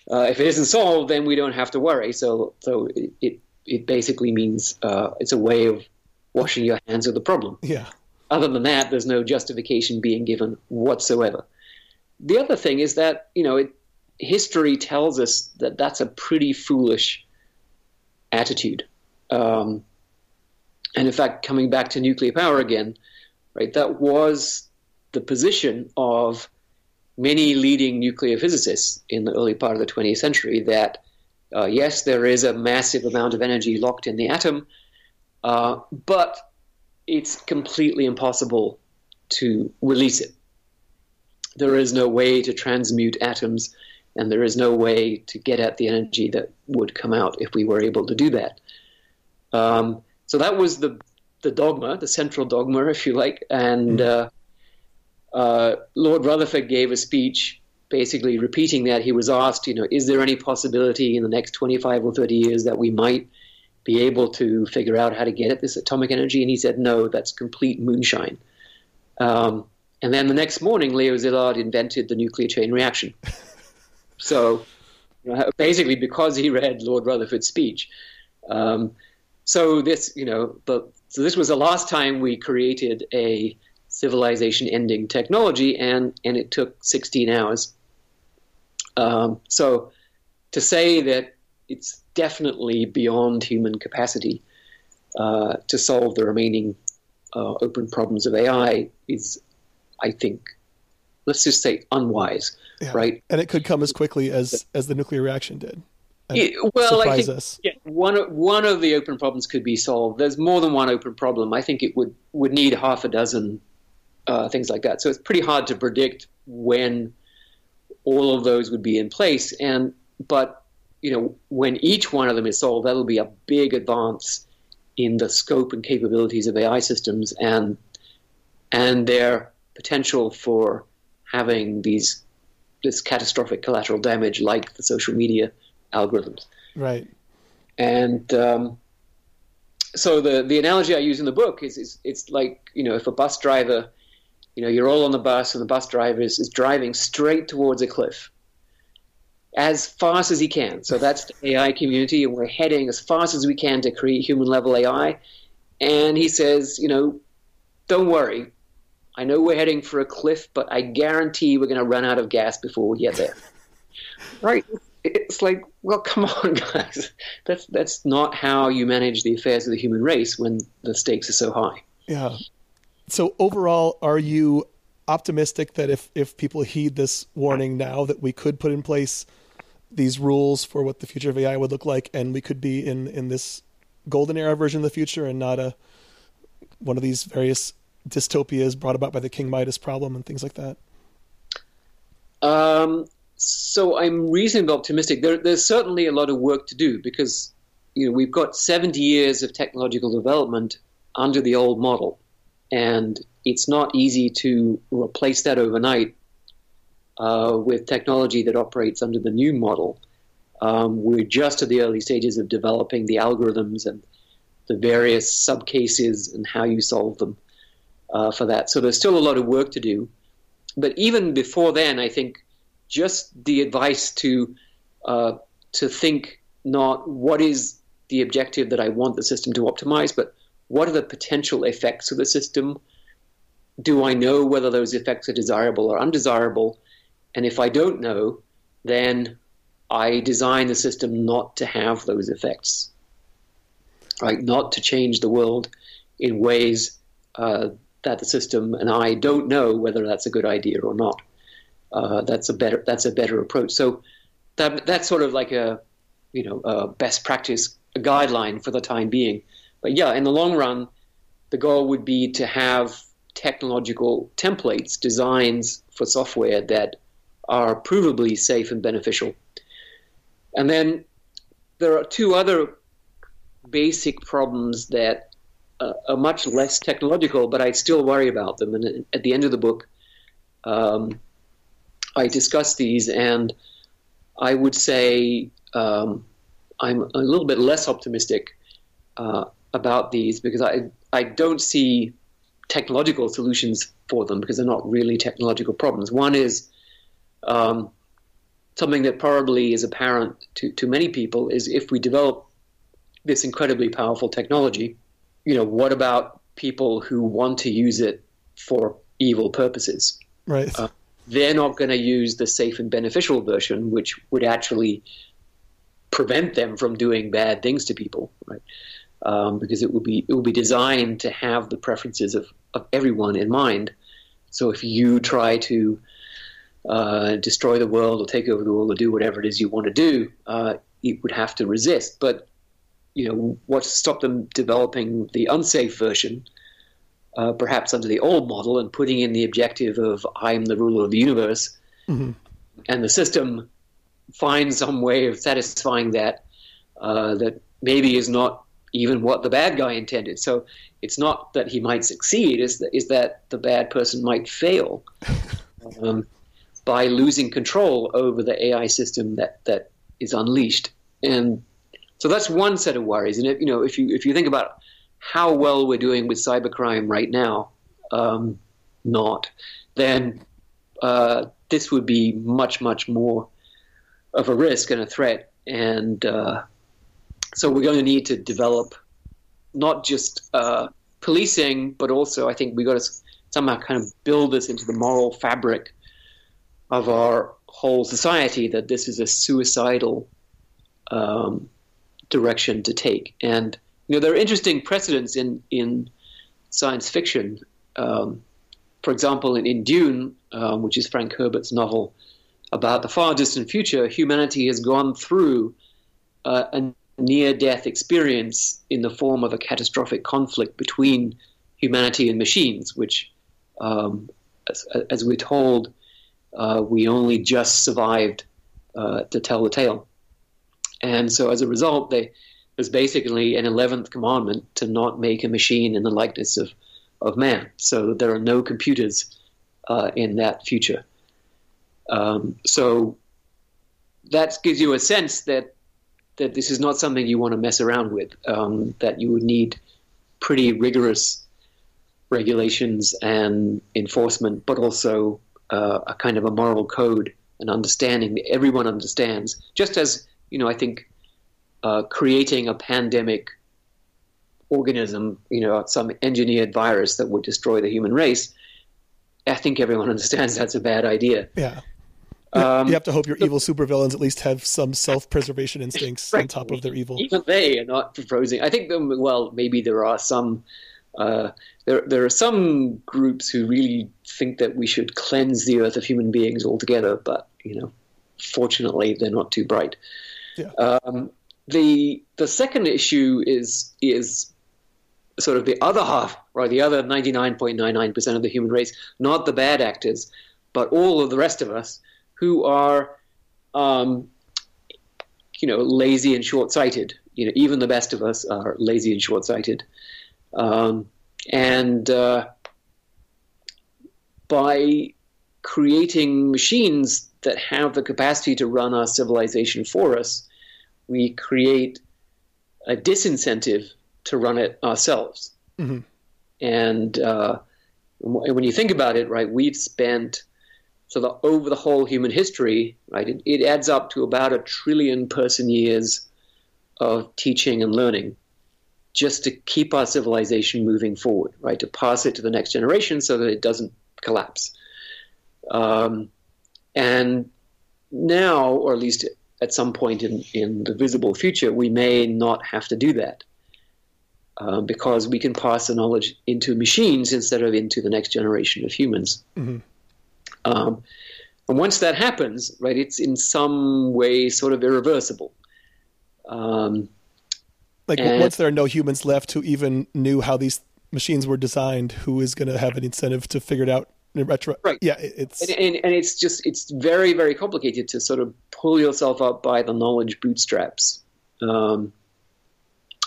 uh, if it isn't solved, then we don't have to worry. So so it. it It basically means uh, it's a way of washing your hands of the problem. Yeah. Other than that, there's no justification being given whatsoever. The other thing is that, you know, it, history tells us that that's a pretty foolish attitude. Um, and in fact, coming back to nuclear power again, right, that was the position of many leading nuclear physicists in the early part of the twentieth century, that Uh, yes, there is a massive amount of energy locked in the atom, uh, but it's completely impossible to release it. There is no way to transmute atoms, and there is no way to get at the energy that would come out if we were able to do that. Um, so that was the the dogma, the central dogma, if you like. And uh, uh, Lord Rutherford gave a speech basically repeating that. He was asked, you know, is there any possibility in the next twenty-five or thirty years that we might be able to figure out how to get at this atomic energy? And he said, no, that's complete moonshine. Um, and then the next morning, Leo Szilard invented the nuclear chain reaction. So you know, basically because he read Lord Rutherford's speech. Um, so this, you know, the, so this was the last time we created a civilization-ending technology, and, and it took sixteen hours. Um, so to say that it's definitely beyond human capacity uh, to solve the remaining uh, open problems of A I is, I think, let's just say unwise, yeah. right? And it could come as quickly as, as the nuclear reaction did. It, well, I think us. Yeah, one, one of the open problems could be solved. There's more than one open problem. I think it would, would need half a dozen uh, things like that. So it's pretty hard to predict when all of those would be in place. And but, you know, when each one of them is solved, that'll be a big advance in the scope and capabilities of A I systems and and their potential for having these this catastrophic collateral damage like the social media algorithms. Right. And um, so the, the analogy I use in the book is, is it's like, you know, if a bus driver, you know, you're all on the bus and the bus driver is, is driving straight towards a cliff as fast as he can. So that's the A I community, and we're heading as fast as we can to create human level A I. And he says, you know, don't worry. I know we're heading for a cliff, but I guarantee we're going to run out of gas before we get there. Right. It's like, well, come on, guys. That's that's not how you manage the affairs of the human race when the stakes are so high. Yeah. So overall, are you optimistic that if, if people heed this warning now, that we could put in place these rules for what the future of A I would look like, and we could be in, in this golden era version of the future and not a one of these various dystopias brought about by the King Midas problem and things like that? Um. So I'm reasonably optimistic. There, there's certainly a lot of work to do because, you know, we've got seventy years of technological development under the old model, and it's not easy to replace that overnight uh, with technology that operates under the new model. Um, we're just at the early stages of developing the algorithms and the various subcases and how you solve them uh, for that. So there's still a lot of work to do. But even before then, I think just the advice to uh, to think not what is the objective that I want the system to optimize, but what are the potential effects of the system? Do I know whether those effects are desirable or undesirable? And if I don't know, then I design the system not to have those effects, right? Not to change the world in ways uh, that the system and I don't know whether that's a good idea or not. Uh, that's a better that's a better approach. So that that's sort of like a you know a best practice a guideline for the time being. But yeah, in the long run, the goal would be to have technological templates, designs for software that are provably safe and beneficial. And then there are two other basic problems that uh, are much less technological, but I still worry about them. And at the end of the book, Um, I discuss these, and I would say um, I'm a little bit less optimistic uh, about these because I I don't see technological solutions for them because they're not really technological problems. One is um, something that probably is apparent to, to many people is if we develop this incredibly powerful technology, you know, what about people who want to use it for evil purposes? Right. Uh, they're not going to use the safe and beneficial version, which would actually prevent them from doing bad things to people, right? Um, because it will be it will be designed to have the preferences of, of everyone in mind. So if you try to uh, destroy the world or take over the world or do whatever it is you want to do, uh, it would have to resist. But you know, what's to stop them developing the unsafe version? Uh, perhaps under the old model and putting in the objective of I'm the ruler of the universe, mm-hmm. and the system finds some way of satisfying that uh, that maybe is not even what the bad guy intended. So it's not that he might succeed, it's that, it's that the bad person might fail um, by losing control over the A I system that, that is unleashed. And so that's one set of worries. And if, you know, if you if you think about how well we're doing with cybercrime right now, um, not, then uh, this would be much, much more of a risk and a threat. And uh, so we're going to need to develop not just uh, policing, but also I think we've got to somehow kind of build this into the moral fabric of our whole society, that this is a suicidal um, direction to take. And, you know, there are interesting precedents in, in science fiction. Um, for example, in, in Dune, um, which is Frank Herbert's novel about the far distant future, humanity has gone through uh, a near-death experience in the form of a catastrophic conflict between humanity and machines, which, um, as, as we're told, uh, we only just survived uh, to tell the tale. And so as a result, they, there's basically an eleventh commandment to not make a machine in the likeness of, of man, so there are no computers uh, in that future. Um, so that gives you a sense that that this is not something you want to mess around with, um, that you would need pretty rigorous regulations and enforcement, but also uh, a kind of a moral code and understanding that everyone understands. Just as, you know, I think uh, creating a pandemic organism, you know, some engineered virus that would destroy the human race, I think everyone understands that's a bad idea. Yeah. Um, you have to hope your evil supervillains at least have some self-preservation instincts right. on top of their evil. Even they are not proposing. I think, well, maybe there are some uh, there, there are some groups who really think that we should cleanse the earth of human beings altogether, but, you know, fortunately they're not too bright. Yeah. Um, the the second issue is is sort of the other half, or the other ninety-nine point nine nine percent of the human race, not the bad actors, but all of the rest of us, who are, um, you know, lazy and short-sighted. You know, even the best of us are lazy and short-sighted. Um, and uh, by creating machines that have the capacity to run our civilization for us, we create a disincentive to run it ourselves. Mm-hmm. And uh, when you think about it, right, we've spent... So the, over the whole human history, right, it, it adds up to about a trillion person years of teaching and learning just to keep our civilization moving forward, right, to pass it to the next generation so that it doesn't collapse. Um, and now, or at least at some point in, in the visible future, we may not have to do that uh, because we can pass the knowledge into machines instead of into the next generation of humans. Mm-hmm. Um, and once that happens, right, it's in some way sort of irreversible. Um, like and, once there are no humans left who even knew how these machines were designed, who is going to have an incentive to figure it out in retro? Right. Yeah, it's and, and, and it's just it's very, very complicated to sort of pull yourself up by the knowledge bootstraps. Um,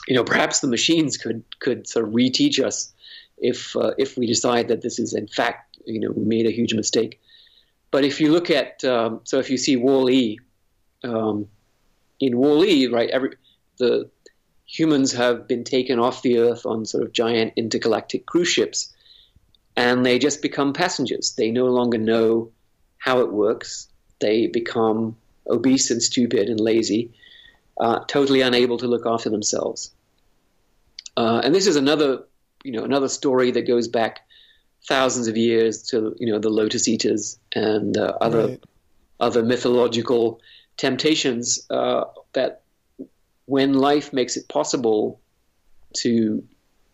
you know, perhaps the machines could could sort of reteach us if uh, if we decide that this is in fact, you know, we made a huge mistake. But if you look at, um, so if you see Wall-E, um, in Wall-E, right, every, the humans have been taken off the Earth on sort of giant intergalactic cruise ships, and they just become passengers. They no longer know how it works. They become obese and stupid and lazy, uh, totally unable to look after themselves. Uh, and this is another, you know, another story that goes back thousands of years to, you know, the Lotus Eaters and uh, other right. other mythological temptations uh, that when life makes it possible to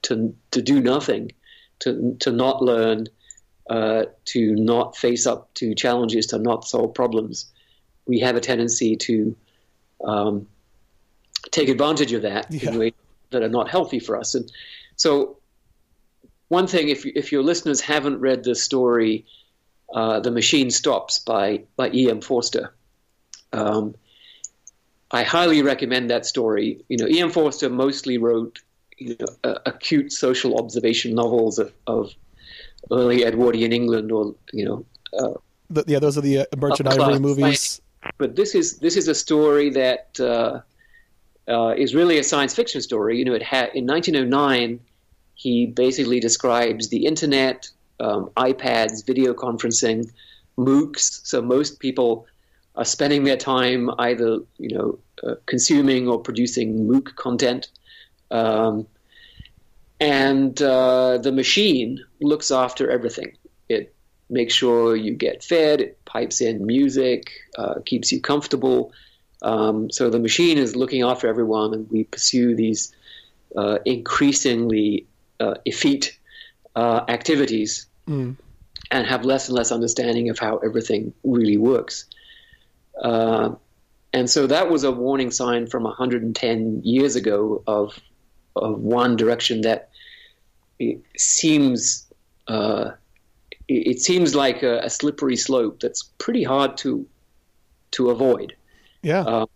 to to do nothing, to to not learn, uh, to not face up to challenges, to not solve problems, we have a tendency to um, take advantage of that yeah. in ways that are not healthy for us. And so one thing, if if your listeners haven't read the story, uh, "The Machine Stops" by by E M Forster, um, I highly recommend that story. You know, E M Forster mostly wrote, you know, uh, acute social observation novels of, of early Edwardian England, or, you know, uh, the, yeah, those are the uh, Merchant Ivory movies. But this is this is a story that uh, uh, is really a science fiction story. You know, it had in nineteen oh nine. He basically describes the internet, um, iPads, video conferencing, MOOCs. So most people are spending their time either, you know, uh, consuming or producing MOOC content. Um, And uh, the machine looks after everything. It makes sure you get fed, it pipes in music, uh, keeps you comfortable. Um, so the machine is looking after everyone, and we pursue these uh, increasingly uh, effete uh, activities mm. and have less and less understanding of how everything really works. Uh, and so that was a warning sign from one hundred ten years ago of, of one direction that it seems uh, it seems like a, a slippery slope that's pretty hard to to avoid. Yeah, uh,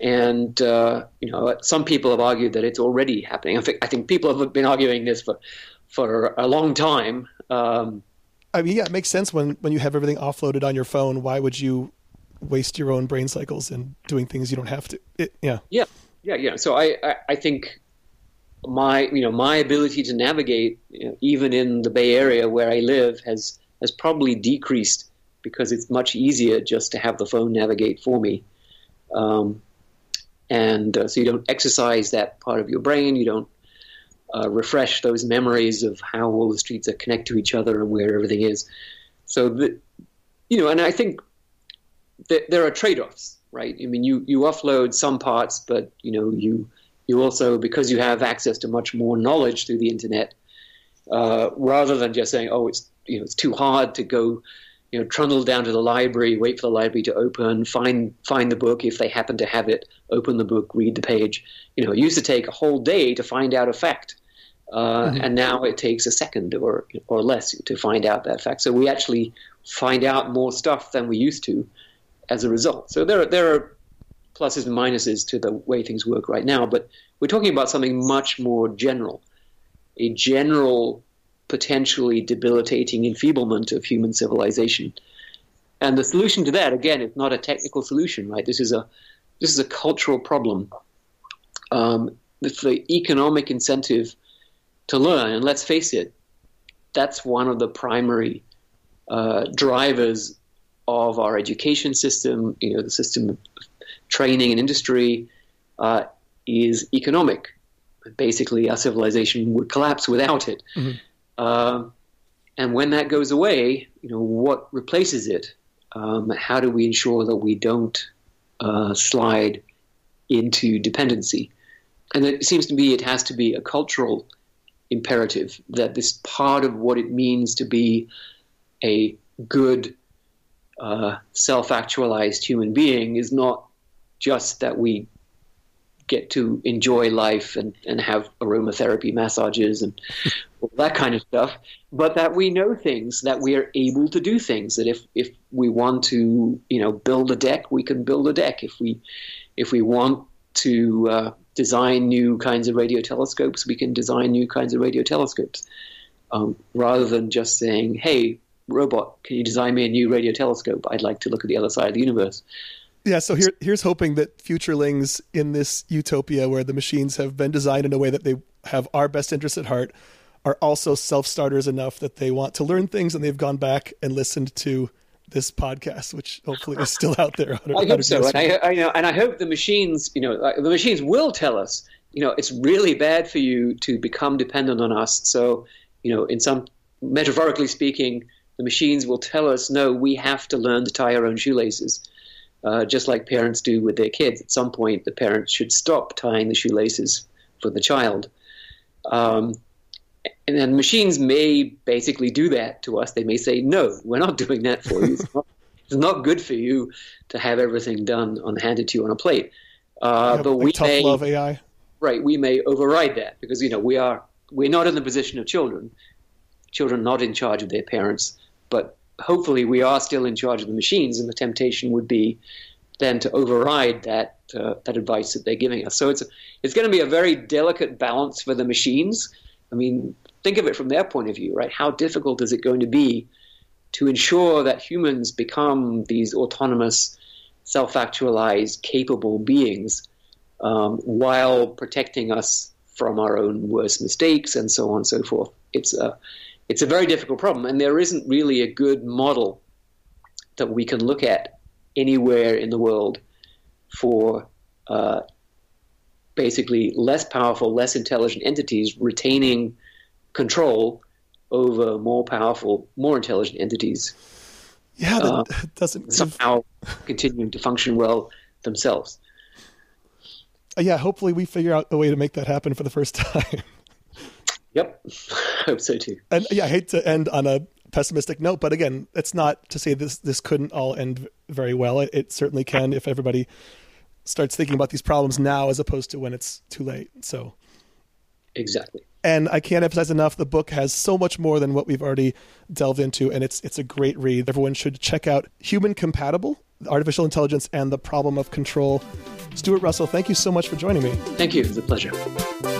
and uh, you know, some people have argued that it's already happening. I think I think people have been arguing this for for a long time. Um, I mean, yeah, it makes sense when when you have everything offloaded on your phone. Why would you waste your own brain cycles in doing things you don't have to? It, yeah, yeah, yeah, yeah. So I, I I think my you know my ability to navigate, you know, even in the Bay Area where I live, has has probably decreased because it's much easier just to have the phone navigate for me. Um, and uh, so you don't exercise that part of your brain. You don't uh, refresh those memories of how all the streets are connected to each other and where everything is. So, the, you know, and I think th- there are trade-offs, right? I mean, you, you offload some parts, but, you know, you you also, because you have access to much more knowledge through the internet, uh, rather than just saying, oh, it's, you know, it's too hard to go you know, trundle down to the library, wait for the library to open, find find the book if they happen to have it, open the book, read the page. You know, it used to take a whole day to find out a fact, uh, mm-hmm. and now it takes a second or or less to find out that fact. So we actually find out more stuff than we used to as a result. So there are, there are pluses and minuses to the way things work right now, but we're talking about something much more general, a general potentially debilitating enfeeblement of human civilization. And the solution to that, again, it's not a technical solution, right? This is a this is a cultural problem. Um, it's the economic incentive to learn, and let's face it, that's one of the primary uh, drivers of our education system. You know, the system of training and industry uh, is economic. Basically, our civilization would collapse without it. Mm-hmm. Uh, and when that goes away, you know, what replaces it? Um, how do we ensure that we don't uh, slide into dependency? And it seems to me it has to be a cultural imperative that this part of what it means to be a good, uh, self-actualized human being is not just that we get to enjoy life and, and have aromatherapy massages and all that kind of stuff, but that we know things, that we are able to do things, that if, if we want to, you know, build a deck, we can build a deck. If we if we want to uh, design new kinds of radio telescopes, we can design new kinds of radio telescopes, um, rather than just saying, hey, robot, can you design me a new radio telescope? I'd like to look at the other side of the universe. Yeah, so here, here's hoping that futurelings in this utopia where the machines have been designed in a way that they have our best interests at heart are also self-starters enough that they want to learn things, and they've gone back and listened to this podcast, which hopefully is still out there. I hope so. And I, I, you know, and I hope the machines, you know, the machines will tell us, you know, it's really bad for you to become dependent on us. So, you know, in some, metaphorically speaking, the machines will tell us, no, we have to learn to tie our own shoelaces. Uh, just like parents do with their kids. At some point, the parents should stop tying the shoelaces for the child. Um, and then machines may basically do that to us. They may say, no, we're not doing that for you. It's not, it's not good for you to have everything done on handed to you on a plate. Uh, yeah, but we tough may, love A I. Right, we may override that because, you know, we are, we're not in the position of children. Children not in charge of their parents, but hopefully we are still in charge of the machines, and the temptation would be then to override that uh, that advice that they're giving us. So it's a, it's going to be a very delicate balance for the machines. I mean, think of it from their point of view, right? How difficult is it going to be to ensure that humans become these autonomous, self-actualized, capable beings um, while protecting us from our own worst mistakes and so on and so forth? It's a It's a very difficult problem, and there isn't really a good model that we can look at anywhere in the world for uh, basically less powerful, less intelligent entities retaining control over more powerful, more intelligent entities. Yeah, that uh, doesn't somehow continuing to function well themselves. Yeah, hopefully we figure out a way to make that happen for the first time. Yep, I hope so too. And yeah, I hate to end on a pessimistic note, but again, it's not to say this this couldn't all end very well. It, it certainly can if everybody starts thinking about these problems now as opposed to when it's too late. So exactly. And I can't emphasize enough, the book has so much more than what we've already delved into, and it's it's a great read. Everyone should check out Human Compatible: Artificial Intelligence and the Problem of Control. Stuart Russell, thank you so much for joining me. Thank you. It was a pleasure.